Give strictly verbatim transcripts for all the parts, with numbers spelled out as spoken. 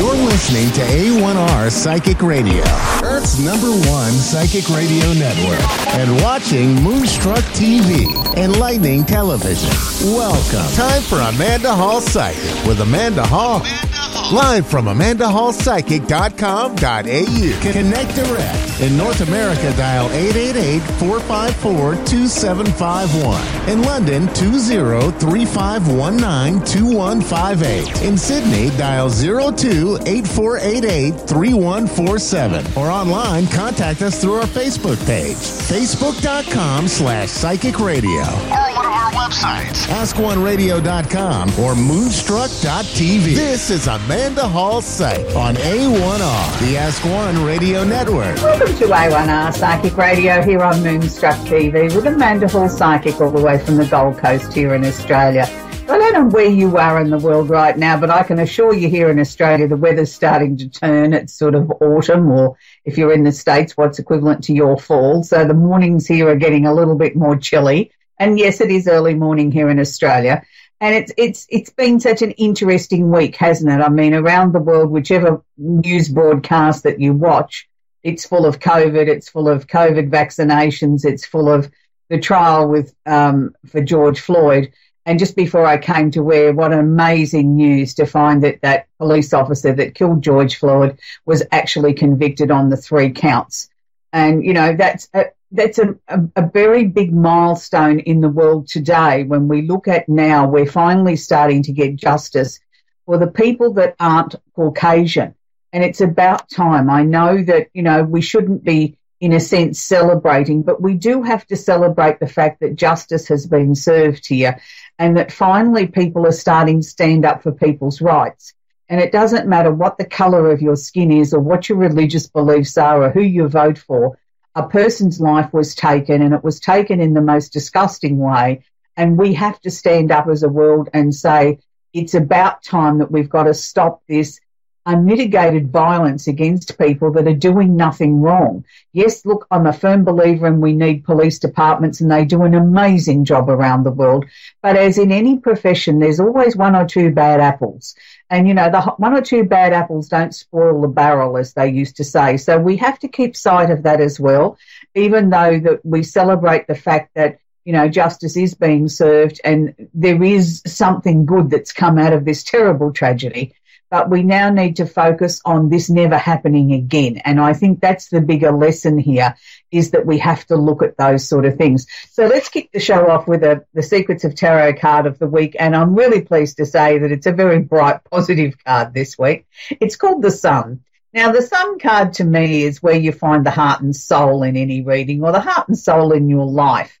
You're listening to A one R Psychic Radio, Earth's number one psychic radio network, and watching Moonstruck T V and Lightning television. Welcome. Time for Amanda Hall Psychic with Amanda Hall. Amanda Hall. Live from amanda hall psychic dot com dot a u. Connect direct. In North America, dial eight eight eight, four five four, two seven five one. In London, two zero three five one nine two one five eight. In Sydney, dial zero two eight four eight eight three one four seven. Or online, contact us through our Facebook page, facebook dot com slash psychic radio. Or one of our websites, ask one radio dot com or moonstruck dot t v. This is Amanda Hall Psych on A one R, the Ask One Radio Network. Welcome to A one R Psychic Radio here on Moonstruck T V with Amanda Hall Psychic all the way from the Gold Coast here in Australia. I don't know where you are in the world right now, but I can assure you here in Australia the weather's starting to turn. It's sort of autumn, or if you're in the States, what's equivalent to your fall. So the mornings here are getting a little bit more chilly. And yes, it is early morning here in Australia. And it's it's it's been such an interesting week, hasn't it? I mean, around the world, whichever news broadcast that you watch, it's full of COVID, it's full of COVID vaccinations, it's full of the trial with um, for George Floyd. And just before I came to where, what amazing news to find that that police officer that killed George Floyd was actually convicted on the three counts. And, you know, that's a, that's a, a, a very big milestone in the world today when we look at now we're finally starting to get justice for the people that aren't Caucasian. And it's about time. I know that, you know, we shouldn't be, in a sense, celebrating, but we do have to celebrate the fact that justice has been served here and that finally people are starting to stand up for people's rights. And it doesn't matter what the colour of your skin is or what your religious beliefs are or who you vote for, a person's life was taken, and it was taken in the most disgusting way, and we have to stand up as a world and say it's about time that we've got to stop this unmitigated violence against people that are doing nothing wrong. Yes, look, I'm a firm believer and we need police departments and they do an amazing job around the world. But as in any profession, there's always one or two bad apples. And, you know, the one or two bad apples don't spoil the barrel, as they used to say. So we have to keep sight of that as well, even though that we celebrate the fact that, you know, justice is being served and there is something good that's come out of this terrible tragedy. But we now need to focus on this never happening again. And I think that's the bigger lesson here, is that we have to look at those sort of things. So let's kick the show off with a, the Secrets of Tarot card of the week. And I'm really pleased to say that it's a very bright, positive card this week. It's called the Sun. Now, the Sun card to me is where you find the heart and soul in any reading, or the heart and soul in your life.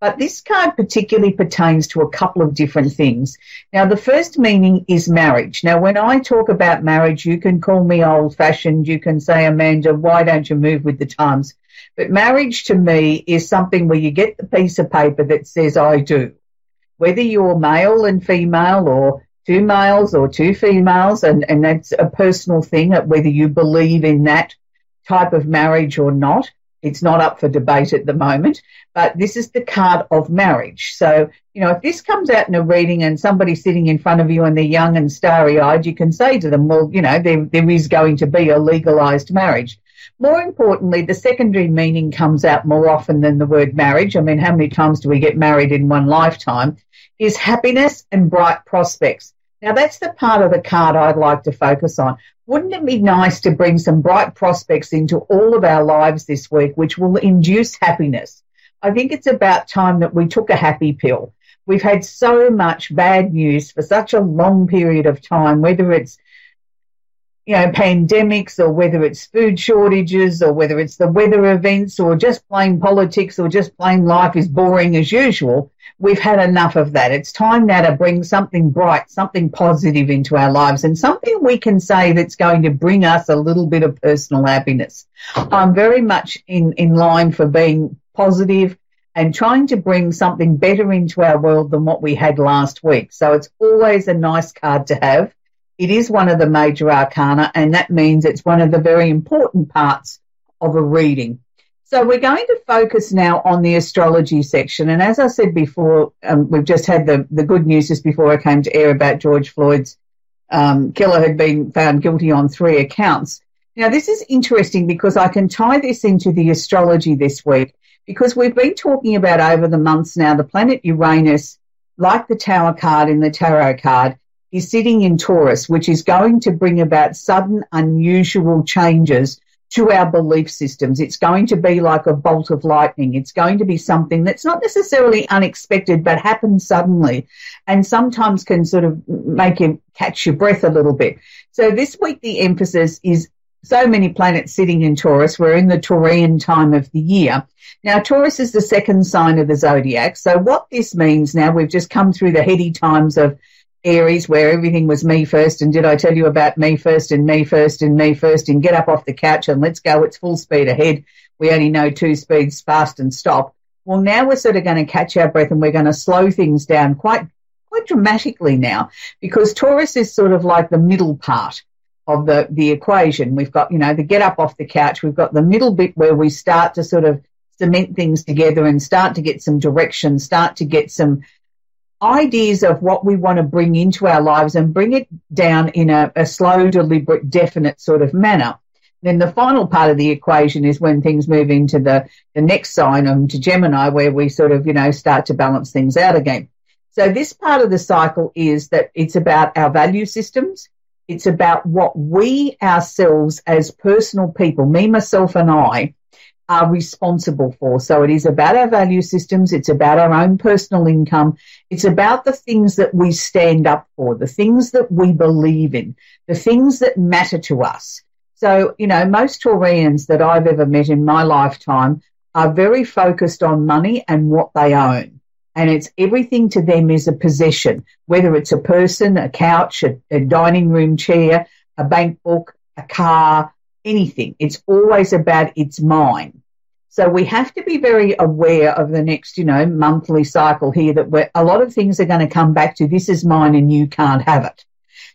But this card particularly pertains to a couple of different things. Now, the first meaning is marriage. Now, when I talk about marriage, you can call me old-fashioned. You can say, Amanda, why don't you move with the times? But marriage to me is something where you get the piece of paper that says, I do. Whether you're male and female or two males or two females, and, and that's a personal thing, whether you believe in that type of marriage or not. It's not up for debate at the moment, but this is the card of marriage. So, you know, if this comes out in a reading and somebody's sitting in front of you and they're young and starry-eyed, you can say to them, well, you know, there, there is going to be a legalised marriage. More importantly, the secondary meaning comes out more often than the word marriage. I mean, how many times do we get married in one lifetime? Is happiness and bright prospects. Now, that's the part of the card I'd like to focus on. Wouldn't it be nice to bring some bright prospects into all of our lives this week, which will induce happiness? I think it's about time that we took a happy pill. We've had so much bad news for such a long period of time, whether it's, you know, pandemics or whether it's food shortages or whether it's the weather events or just plain politics or just plain life is boring as usual. We've had enough of that. It's time now to bring something bright, something positive into our lives and something we can say that's going to bring us a little bit of personal happiness. I'm very much in, in line for being positive and trying to bring something better into our world than what we had last week. So it's always a nice card to have. It is one of the major arcana, and that means it's one of the very important parts of a reading. So we're going to focus now on the astrology section. And as I said before, um, we've just had the, the good news just before I came to air about George Floyd's um, killer had been found guilty on three accounts. Now, this is interesting because I can tie this into the astrology this week, because we've been talking about over the months now the planet Uranus, like the Tower card in the Tarot card, is sitting in Taurus, which is going to bring about sudden, unusual changes to our belief systems. It's going to be like a bolt of lightning. It's going to be something that's not necessarily unexpected but happens suddenly and sometimes can sort of make you catch your breath a little bit. So this week the emphasis is so many planets sitting in Taurus. We're in the Taurian time of the year. Now, Taurus is the second sign of the zodiac. So what this means now, we've just come through the heady times of Aries, where everything was me first, and did I tell you about me first, and me first, and me first, and get up off the couch and let's go, it's full speed ahead. We only know two speeds, fast and stop. Well, now we're sort of going to catch our breath and we're going to slow things down quite quite dramatically now, because Taurus is sort of like the middle part of the, the equation. We've got, you know, the get up off the couch. We've got the middle bit where we start to sort of cement things together and start to get some direction, start to get some ideas of what we want to bring into our lives and bring it down in a, a slow, deliberate, definite sort of manner. Then the final part of the equation is when things move into the, the next sign, into Gemini, where we sort of, you know, start to balance things out again. So this part of the cycle is that it's about our value systems. It's about what we ourselves as personal people, me, myself and I, are responsible for. So it is about our value systems. It's about our own personal income. It's about the things that we stand up for, the things that we believe in, the things that matter to us. So, you know, most Taurians that I've ever met in my lifetime are very focused on money and what they own. And it's everything to them is a possession, whether it's a person, a couch, a, a dining room chair, a bank book, a car, anything. It's always about it's mine. So we have to be very aware of the next, you know, monthly cycle here that we're, a lot of things are going to come back to this is mine and you can't have it.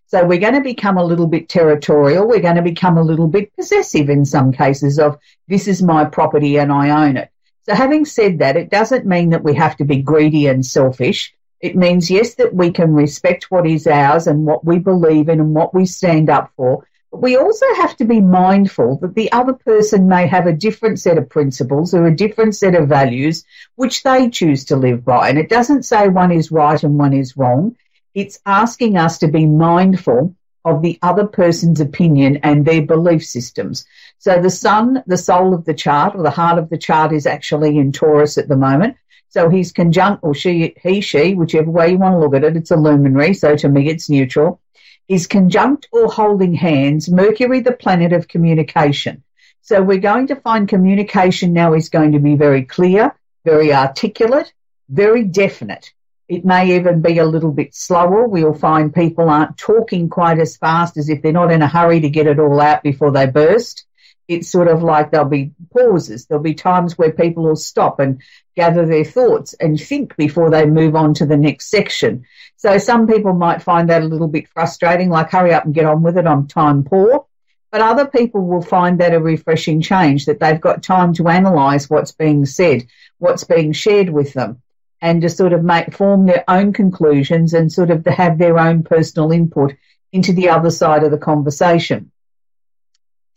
So we're going to become a little bit territorial. We're going to become a little bit possessive in some cases of this is my property and I own it. So having said that, it doesn't mean that we have to be greedy and selfish. It means, yes, that we can respect what is ours and what we believe in and what we stand up for. We also have to be mindful that the other person may have a different set of principles or a different set of values which they choose to live by. And it doesn't say one is right and one is wrong. It's asking us to be mindful of the other person's opinion and their belief systems. So the sun, the soul of the chart or the heart of the chart, is actually in Taurus at the moment. So he's conjunct, or she, he, she, whichever way you want to look at it, it's a luminary. So to me, it's neutral. Is conjunct or holding hands, Mercury, the planet of communication. So we're going to find communication now is going to be very clear, very articulate, very definite. It may even be a little bit slower. We'll find people aren't talking quite as fast as if they're not in a hurry to get it all out before they burst. It's sort of like there'll be pauses. There'll be times where people will stop and gather their thoughts and think before they move on to the next section. So some people might find that a little bit frustrating, like hurry up and get on with it, I'm time poor. But other people will find that a refreshing change, that they've got time to analyse what's being said, what's being shared with them, and to sort of make form their own conclusions and sort of to have their own personal input into the other side of the conversation.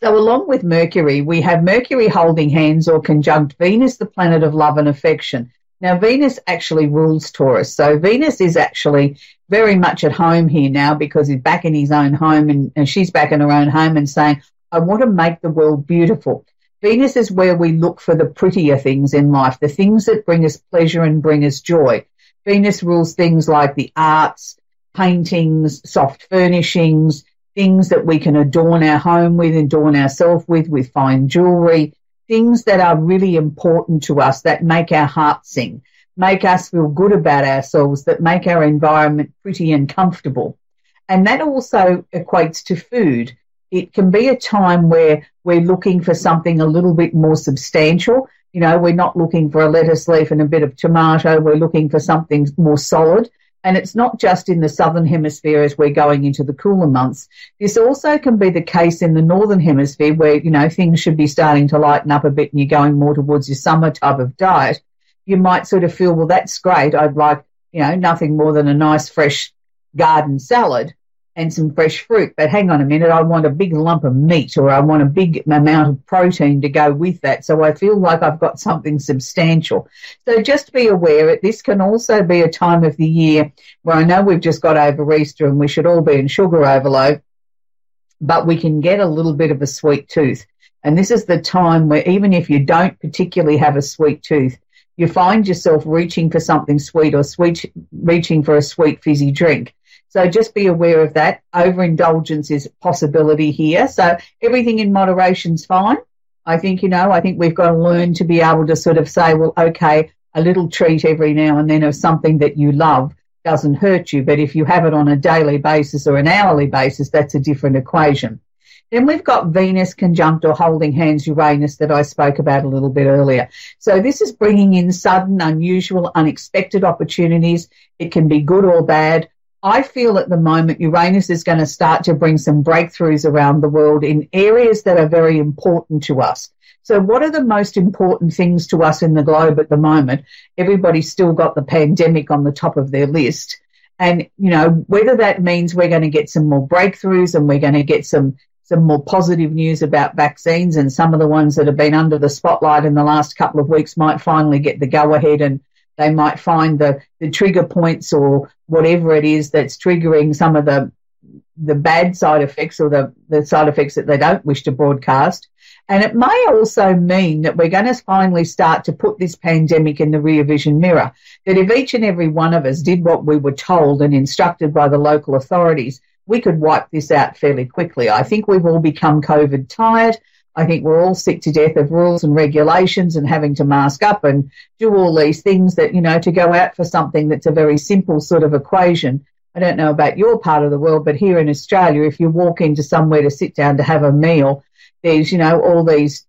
So along with Mercury, we have Mercury holding hands or conjunct Venus, the planet of love and affection. Now, Venus actually rules Taurus. So Venus is actually very much at home here now, because he's back in his own home and, and she's back in her own home and saying, I want to make the world beautiful. Venus is where we look for the prettier things in life, the things that bring us pleasure and bring us joy. Venus rules things like the arts, paintings, soft furnishings, things that we can adorn our home with, adorn ourselves with, with fine jewellery, things that are really important to us, that make our heart sing, make us feel good about ourselves, that make our environment pretty and comfortable. And that also equates to food. It can be a time where we're looking for something a little bit more substantial. You know, we're not looking for a lettuce leaf and a bit of tomato. We're looking for something more solid. And it's not just in the southern hemisphere as we're going into the cooler months. This also can be the case in the northern hemisphere where, you know, things should be starting to lighten up a bit and you're going more towards your summer type of diet. You might sort of feel, well, that's great. I'd like, you know, nothing more than a nice fresh garden salad. and some fresh fruit. But hang on a minute, I want a big lump of meat, or I want a big amount of protein to go with that, so I feel like I've got something substantial. So just be aware that this can also be a time of the year where I know we've just got over Easter and we should all be in sugar overload, but we can get a little bit of a sweet tooth. And this is the time where even if you don't particularly have a sweet tooth, you find yourself reaching for something sweet or sweet, reaching for a sweet fizzy drink. So just be aware of that. Overindulgence is a possibility here. So everything in moderation is fine. I think, you know, I think we've got to learn to be able to sort of say, well, okay, a little treat every now and then of something that you love doesn't hurt you. But if you have it on a daily basis or an hourly basis, that's a different equation. Then we've got Venus conjunct or holding hands Uranus that I spoke about a little bit earlier. So this is bringing in sudden, unusual, unexpected opportunities. It can be good or bad. I feel at the moment Uranus is going to start to bring some breakthroughs around the world in areas that are very important to us. So what are the most important things to us in the globe at the moment? Everybody's still got the pandemic on the top of their list. And, you know, whether that means we're going to get some more breakthroughs and we're going to get some some more positive news about vaccines, and some of the ones that have been under the spotlight in the last couple of weeks might finally get the go-ahead, and they might find the, the trigger points or whatever it is that's triggering some of the the bad side effects or the, the side effects that they don't wish to broadcast. And it may also mean that we're going to finally start to put this pandemic in the rear vision mirror, that if each and every one of us did what we were told and instructed by the local authorities, we could wipe this out fairly quickly. I think we've all become COVID tired. I think we're all sick to death of rules and regulations and having to mask up and do all these things that, you know, to go out for something that's a very simple sort of equation. I don't know about your part of the world, but here in Australia, if you walk into somewhere to sit down to have a meal, there's, you know, all these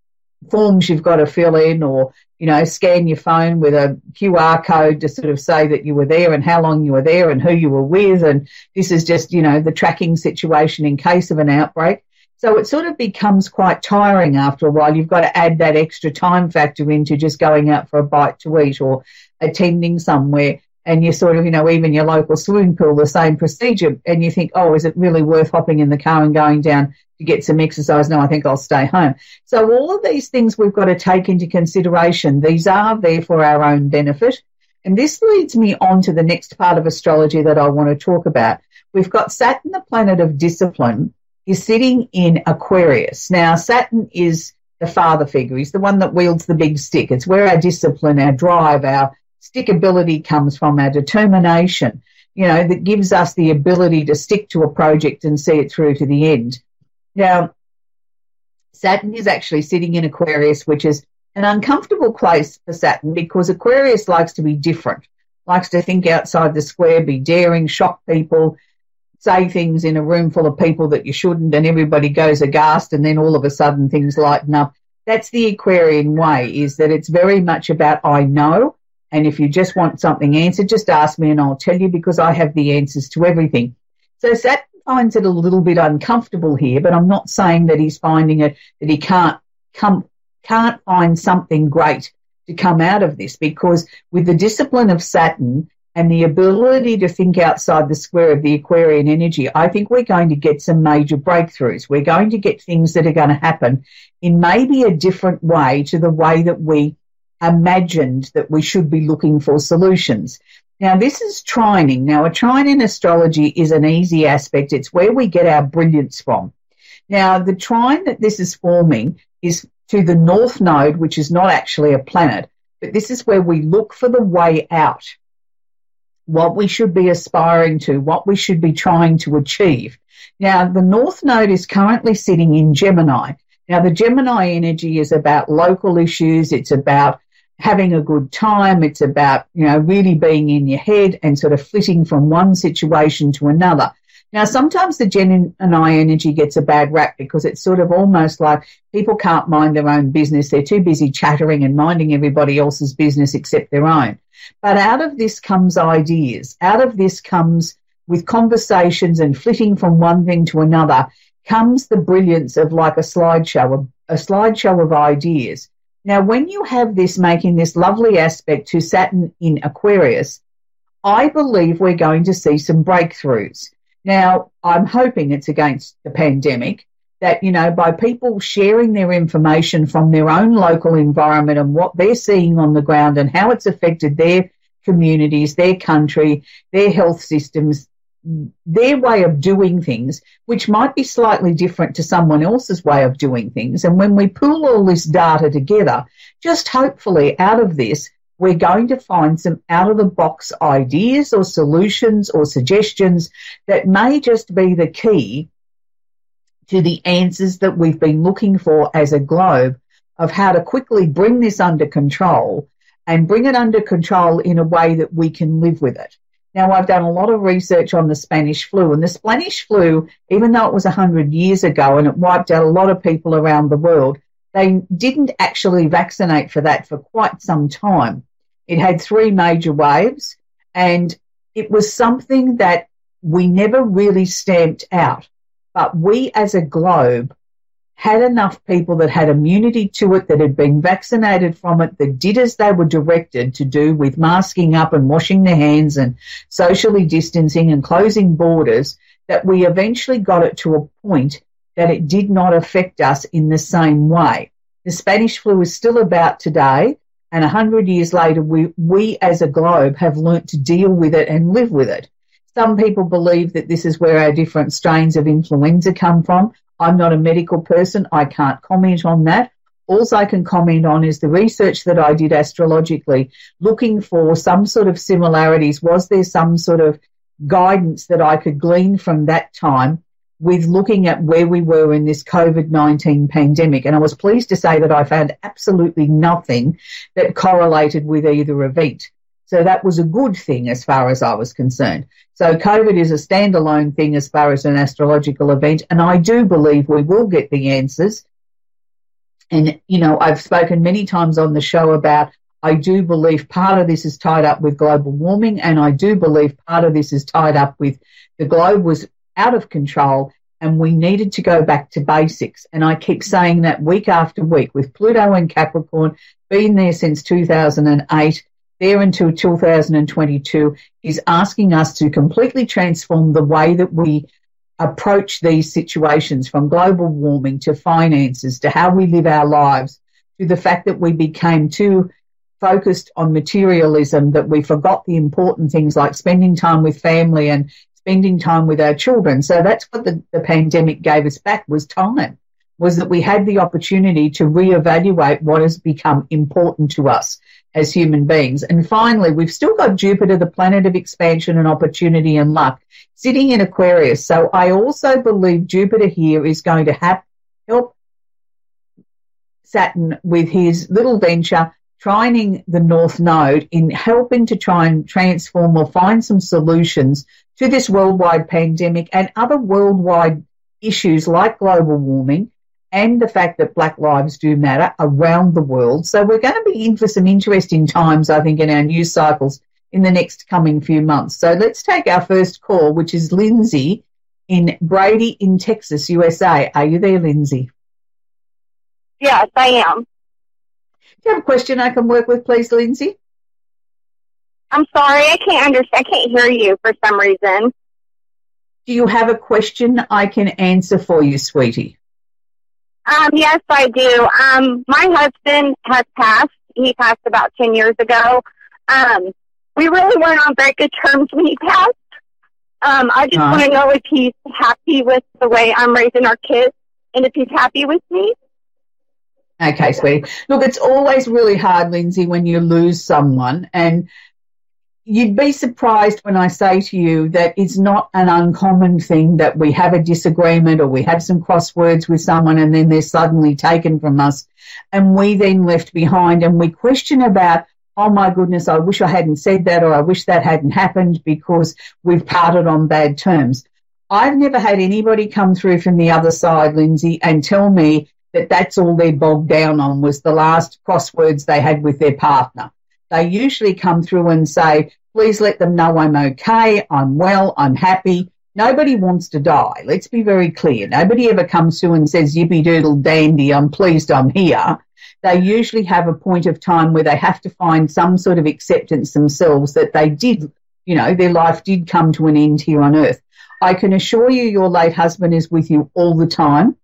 forms you've got to fill in, or, you know, scan your phone with a Q R code to sort of say that you were there and how long you were there and who you were with. And this is just, you know, the tracking situation in case of an outbreak. So it sort of becomes quite tiring after a while. You've got to add that extra time factor into just going out for a bite to eat or attending somewhere. And you sort of, you know, even your local swimming pool, the same procedure. And you think, oh, is it really worth hopping in the car and going down to get some exercise? No, I think I'll stay home. So all of these things we've got to take into consideration. These are there for our own benefit. And this leads me on to the next part of astrology that I want to talk about. We've got Saturn, the planet of discipline, is sitting in Aquarius. Now, Saturn is the father figure. He's the one that wields the big stick. It's where our discipline, our drive, our stickability comes from, our determination, you know, that gives us the ability to stick to a project and see it through to the end. Now, Saturn is actually sitting in Aquarius, which is an uncomfortable place for Saturn because Aquarius likes to be different, likes to think outside the square, be daring, shock people, say things in a room full of people that you shouldn't, and everybody goes aghast, and then all of a sudden things lighten up. That's the Aquarian way, is that it's very much about I know, and if you just want something answered, just ask me and I'll tell you because I have the answers to everything. So Saturn finds it a little bit uncomfortable here, but I'm not saying that he's finding it, that he can't come, can't find something great to come out of this, because with the discipline of Saturn and the ability to think outside the square of the Aquarian energy, I think we're going to get some major breakthroughs. We're going to get things that are going to happen in maybe a different way to the way that we imagined that we should be looking for solutions. Now, this is trining. Now, a trine in astrology is an easy aspect. It's where we get our brilliance from. Now, the trine that this is forming is to the north node, which is not actually a planet, but this is where we look for the way out, what we should be aspiring to, what we should be trying to achieve. Now, the north node is currently sitting in Gemini. Now, the Gemini energy is about local issues. It's about having a good time. It's about, you know, really being in your head and sort of flitting from one situation to another. Now, sometimes the Gemini energy gets a bad rap because it's sort of almost like people can't mind their own business. They're too busy chattering and minding everybody else's business except their own. But out of this comes ideas. Out of this comes, with conversations and flitting from one thing to another, comes the brilliance of like a slideshow, a, a slideshow of ideas. Now, when you have this making this lovely aspect to Saturn in Aquarius, I believe we're going to see some breakthroughs. Now, I'm hoping it's against the pandemic, that, you know, by people sharing their information from their own local environment and what they're seeing on the ground and how it's affected their communities, their country, their health systems, their way of doing things, which might be slightly different to someone else's way of doing things. And when we pull all this data together, just hopefully out of this, we're going to find some out-of-the-box ideas or solutions or suggestions that may just be the key to the answers that we've been looking for as a globe of how to quickly bring this under control and bring it under control in a way that we can live with it. Now, I've done a lot of research on the Spanish flu, and the Spanish flu, even though it was one hundred years ago and it wiped out a lot of people around the world, they didn't actually vaccinate for that for quite some time. It had three major waves, and it was something that we never really stamped out. But we as a globe had enough people that had immunity to it, that had been vaccinated from it, that did as they were directed to do with masking up and washing their hands and socially distancing and closing borders, that we eventually got it to a point that it did not affect us in the same way. The Spanish flu is still about today, and one hundred years later, we, we as a globe have learnt to deal with it and live with it. Some people believe that this is where our different strains of influenza come from. I'm not a medical person. I can't comment on that. All I can comment on is the research that I did astrologically, looking for some sort of similarities. Was there some sort of guidance that I could glean from that time with looking at where we were in this COVID nineteen pandemic? And I was pleased to say that I found absolutely nothing that correlated with either event. So that was a good thing as far as I was concerned. So COVID is a standalone thing as far as an astrological event, and I do believe we will get the answers. And, you know, I've spoken many times on the show about I do believe part of this is tied up with global warming, and I do believe part of this is tied up with the globe was out of control and we needed to go back to basics. And I keep saying that week after week, with Pluto and Capricorn being there since two thousand eight, there until two thousand twenty-two, is asking us to completely transform the way that we approach these situations, from global warming to finances to how we live our lives, to the fact that we became too focused on materialism, that we forgot the important things like spending time with family and spending time with our children. So that's what the, the pandemic gave us back, was time, was that we had the opportunity to reevaluate what has become important to us as human beings. And finally, we've still got Jupiter, the planet of expansion and opportunity and luck, sitting in Aquarius. So I also believe Jupiter here is going to have, help Saturn with his little venture, trining the North Node, in helping to try and transform or find some solutions to this worldwide pandemic and other worldwide issues like global warming, and the fact that black lives do matter around the world. So we're going to be in for some interesting times, I think, in our news cycles in the next coming few months. So let's take our first call, which is Lindsay in Brady in Texas, U S A. Are you there, Lindsay? Yes, I am. Do you have a question I can work with, please, Lindsay? I'm sorry, I can't understand. I can't hear you for some reason. Do you have a question I can answer for you, sweetie? Um, yes, I do. Um, my husband has passed. He passed about ten years ago. Um, we really weren't on very good terms when he passed. Um, I just uh-huh. want to know if he's happy with the way I'm raising our kids and if he's happy with me. Okay, sweetie. Look, it's always really hard, Lindsay, when you lose someone, and you'd be surprised when I say to you that it's not an uncommon thing that we have a disagreement or we have some crosswords with someone and then they're suddenly taken from us and we then left behind, and we question about, oh, my goodness, I wish I hadn't said that, or I wish that hadn't happened, because we've parted on bad terms. I've never had anybody come through from the other side, Lindsay, and tell me that that's all they're bogged down on was the last crosswords they had with their partner. They usually come through and say, please let them know I'm okay, I'm well, I'm happy. Nobody wants to die. Let's be very clear. Nobody ever comes through and says, yippee-doodle dandy, I'm pleased I'm here. They usually have a point of time where they have to find some sort of acceptance themselves that they did, you know, their life did come to an end here on earth. I can assure you your late husband is with you all the time.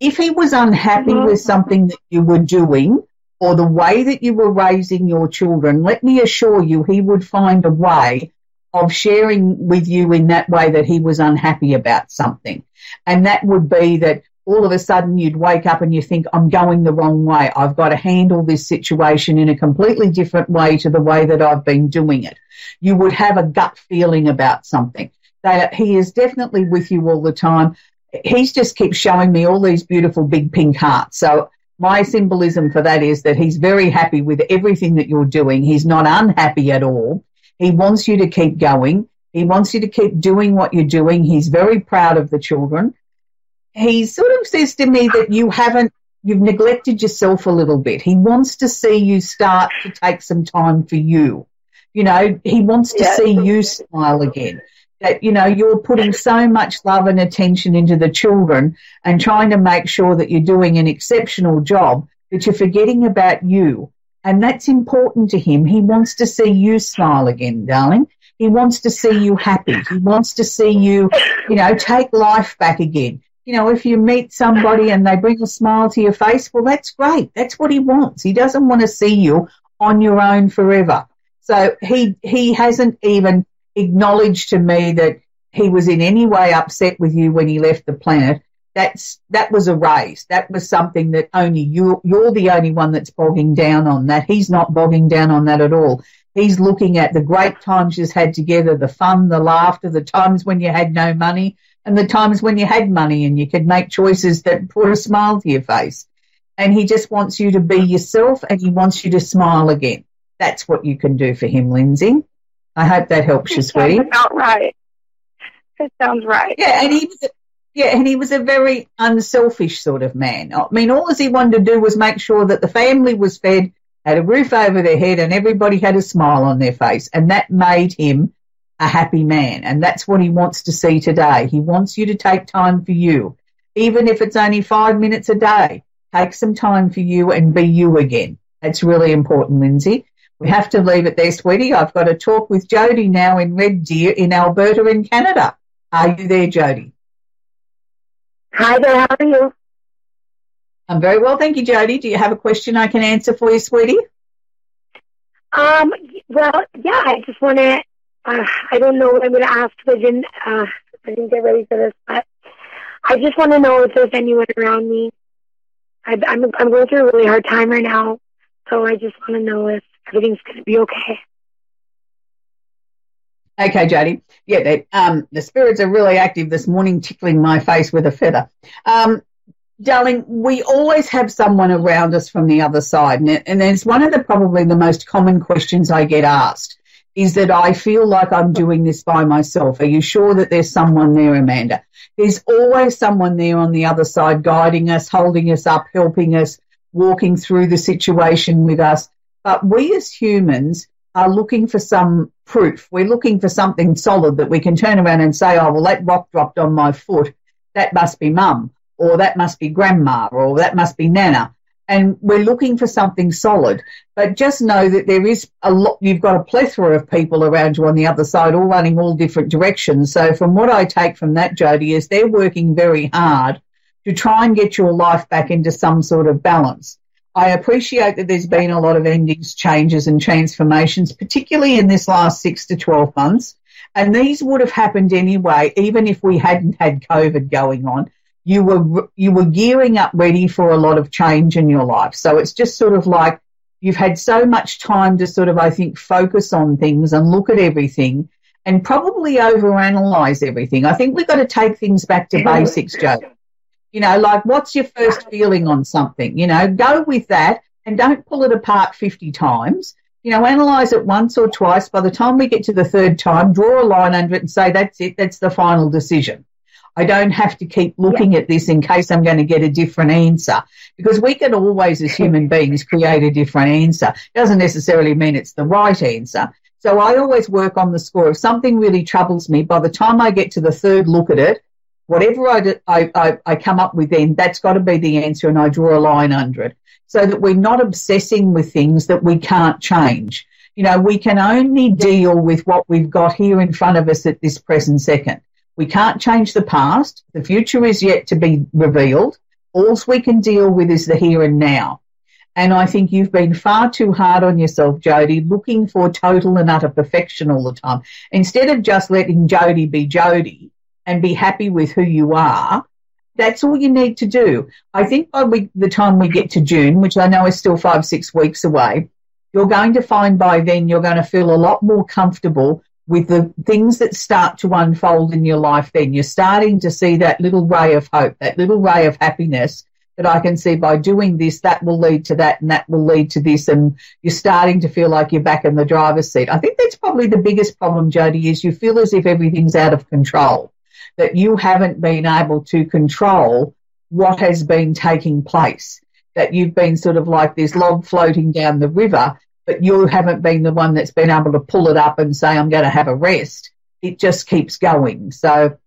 If he was unhappy with something that you were doing or the way that you were raising your children, let me assure you he would find a way of sharing with you in that way that he was unhappy about something. And that would be that all of a sudden you'd wake up and you think, I'm going the wrong way. I've got to handle this situation in a completely different way to the way that I've been doing it. You would have a gut feeling about something. That he is definitely with you all the time. He's just keeps showing me all these beautiful big pink hearts. So my symbolism for that is that he's very happy with everything that you're doing. He's not unhappy at all. He wants you to keep going. He wants you to keep doing what you're doing. He's very proud of the children. He sort of says to me that you haven't, you've neglected yourself a little bit. He wants to see you start to take some time for you. You know, he wants to yeah. see you smile again. That, you know, you're putting so much love and attention into the children and trying to make sure that you're doing an exceptional job, that you're forgetting about you. And that's important to him. He wants to see you smile again, darling. He wants to see you happy. He wants to see you, you know, take life back again. You know, if you meet somebody and they bring a smile to your face, well, that's great. That's what he wants. He doesn't want to see you on your own forever. So he he hasn't even acknowledged to me that he was in any way upset with you when he left the planet. That's that was erased. That was something that only you you're the only one that's bogging down on that. He's not bogging down on that at all. He's looking at the great times you've had together, the fun, the laughter, the times when you had no money, and the times when you had money and you could make choices that put a smile to your face. And he just wants you to be yourself and he wants you to smile again. That's what you can do for him, Lindsay. I hope that helps you, sweetie. That sounds about right. That sounds right. Yeah, and he was a, yeah, and he was a very unselfish sort of man. I mean, all he wanted to do was make sure that the family was fed, had a roof over their head, and everybody had a smile on their face, and that made him a happy man, and that's what he wants to see today. He wants you to take time for you, even if it's only five minutes a day. Take some time for you and be you again. That's really important, Lindsay. We have to leave it there, sweetie. I've got to talk with Jodie now in Red Deer in Alberta in Canada. Are you there, Jodie? Hi there, how are you? I'm very well, thank you, Jodie. Do you have a question I can answer for you, sweetie? Um. Well, yeah, I just want to, uh, I don't know what I'm going to ask, but I didn't, uh, I didn't get ready for this, but I just want to know if there's anyone around me. I, I'm, I'm going through a really hard time right now, so I just want to know if everything's going to be okay. Okay, Jodie. Yeah, they, um, the spirits are really active this morning, tickling my face with a feather. Um, darling, we always have someone around us from the other side, and, it, and it's one of the probably the most common questions I get asked is that I feel like I'm doing this by myself. Are you sure that there's someone there, Amanda? There's always someone there on the other side guiding us, holding us up, helping us, walking through the situation with us. But we as humans are looking for some proof. We're looking for something solid that we can turn around and say, oh, well, that rock dropped on my foot. That must be mum, or that must be grandma, or that must be nana. And we're looking for something solid. But just know that there is a lot, you've got a plethora of people around you on the other side, all running all different directions. So from what I take from that, Jodie, is they're working very hard to try and get your life back into some sort of balance. I appreciate that there's been a lot of endings, changes and transformations, particularly in this last six to twelve months. And these would have happened anyway, even if we hadn't had COVID going on. You were you were gearing up ready for a lot of change in your life. So it's just sort of like you've had so much time to sort of, I think, focus on things and look at everything and probably overanalyze everything. I think we've got to take things back to basics, Joe. You know, like what's your first feeling on something? You know, go with that and don't pull it apart fifty times. You know, analyse it once or twice. By the time we get to the third time, draw a line under it and say, that's it, that's the final decision. I don't have to keep looking yeah. at this in case I'm going to get a different answer, because we can always as human beings create a different answer. It doesn't necessarily mean it's the right answer. So I always work on the score. If something really troubles me, by the time I get to the third look at it, whatever I, do, I, I, I come up with then, that's got to be the answer, and I draw a line under it so that we're not obsessing with things that we can't change. You know, we can only deal with what we've got here in front of us at this present second. We can't change the past. The future is yet to be revealed. All we can deal with is the here and now. And I think you've been far too hard on yourself, Jodie, looking for total and utter perfection all the time. Instead of just letting Jodie be Jodie and be happy with who you are, that's all you need to do. I think by we, the time we get to June, which I know is still five, six weeks away, you're going to find by then you're going to feel a lot more comfortable with the things that start to unfold in your life then. You're starting to see that little ray of hope, that little ray of happiness that I can see by doing this, that will lead to that and that will lead to this, and you're starting to feel like you're back in the driver's seat. I think that's probably the biggest problem, Jodie, is you feel as if everything's out of control, that you haven't been able to control what has been taking place, that you've been sort of like this log floating down the river, but you haven't been the one that's been able to pull it up and say, I'm going to have a rest. It just keeps going. So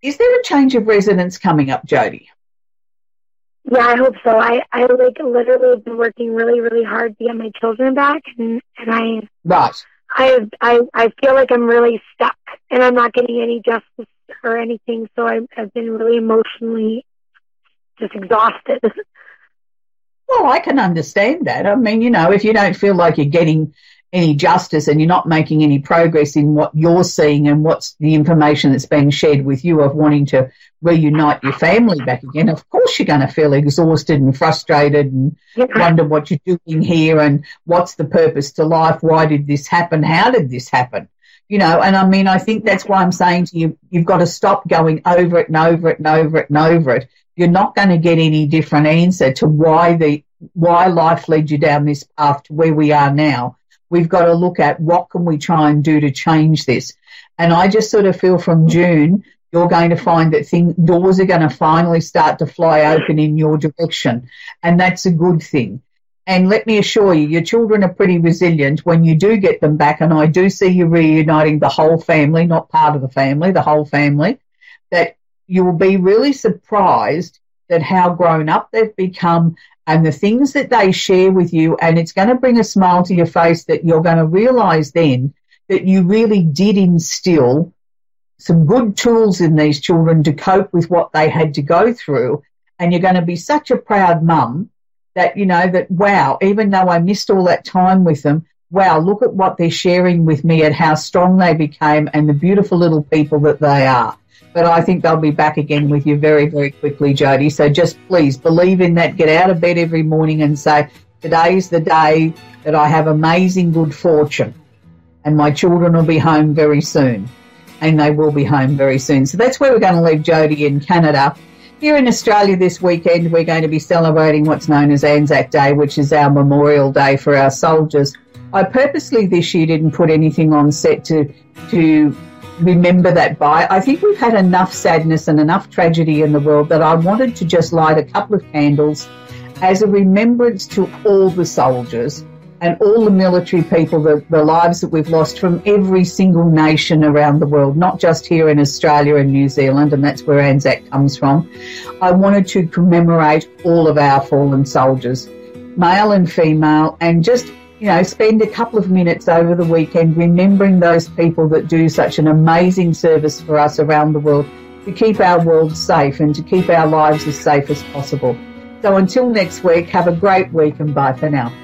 is there a change of residence coming up, Jodie? Yeah, I hope so. I, I like literally have been working really, really hard to get my children back, and, and I, right. I I I feel like I'm really stuck and I'm not getting any justice or anything, so I, I've been really emotionally just exhausted. Well, I can understand that. I mean, you know, if you don't feel like you're getting any justice and you're not making any progress in what you're seeing and what's the information that's being shared with you of wanting to reunite your family back again, of course you're going to feel exhausted and frustrated and yeah. wonder what you're doing here and what's the purpose to life, why did this happen, how did this happen, you know. And I mean, I think that's why I'm saying to you, you've got to stop going over it and over it and over it and over it. You're not going to get any different answer to why the why life led you down this path to where we are now. We've got to look at what can we try and do to change this. And I just sort of feel from June, you're going to find that thing, doors are going to finally start to fly open in your direction, and that's a good thing. And let me assure you, your children are pretty resilient when you do get them back, and I do see you reuniting the whole family, not part of the family, the whole family, that you will be really surprised at how grown up they've become and the things that they share with you, and it's going to bring a smile to your face that you're going to realise then that you really did instill some good tools in these children to cope with what they had to go through. And you're going to be such a proud mum that, you know, that, wow, even though I missed all that time with them, wow, look at what they're sharing with me and how strong they became and the beautiful little people that they are. But I think they'll be back again with you very, very quickly, Jodie. So just please believe in that. Get out of bed every morning and say, today's the day that I have amazing good fortune and my children will be home very soon. And they will be home very soon. So that's where we're going to leave Jodie in Canada. Here in Australia this weekend, we're going to be celebrating what's known as Anzac Day, which is our Memorial Day for our soldiers. I purposely this year didn't put anything on set to... to remember that by. I think we've had enough sadness and enough tragedy in the world that I wanted to just light a couple of candles as a remembrance to all the soldiers and all the military people, the, the lives that we've lost from every single nation around the world, not just here in Australia and New Zealand, and that's where Anzac comes from. I wanted to commemorate all of our fallen soldiers, male and female, and just you know, spend a couple of minutes over the weekend remembering those people that do such an amazing service for us around the world to keep our world safe and to keep our lives as safe as possible. So until next week, have a great week and bye for now.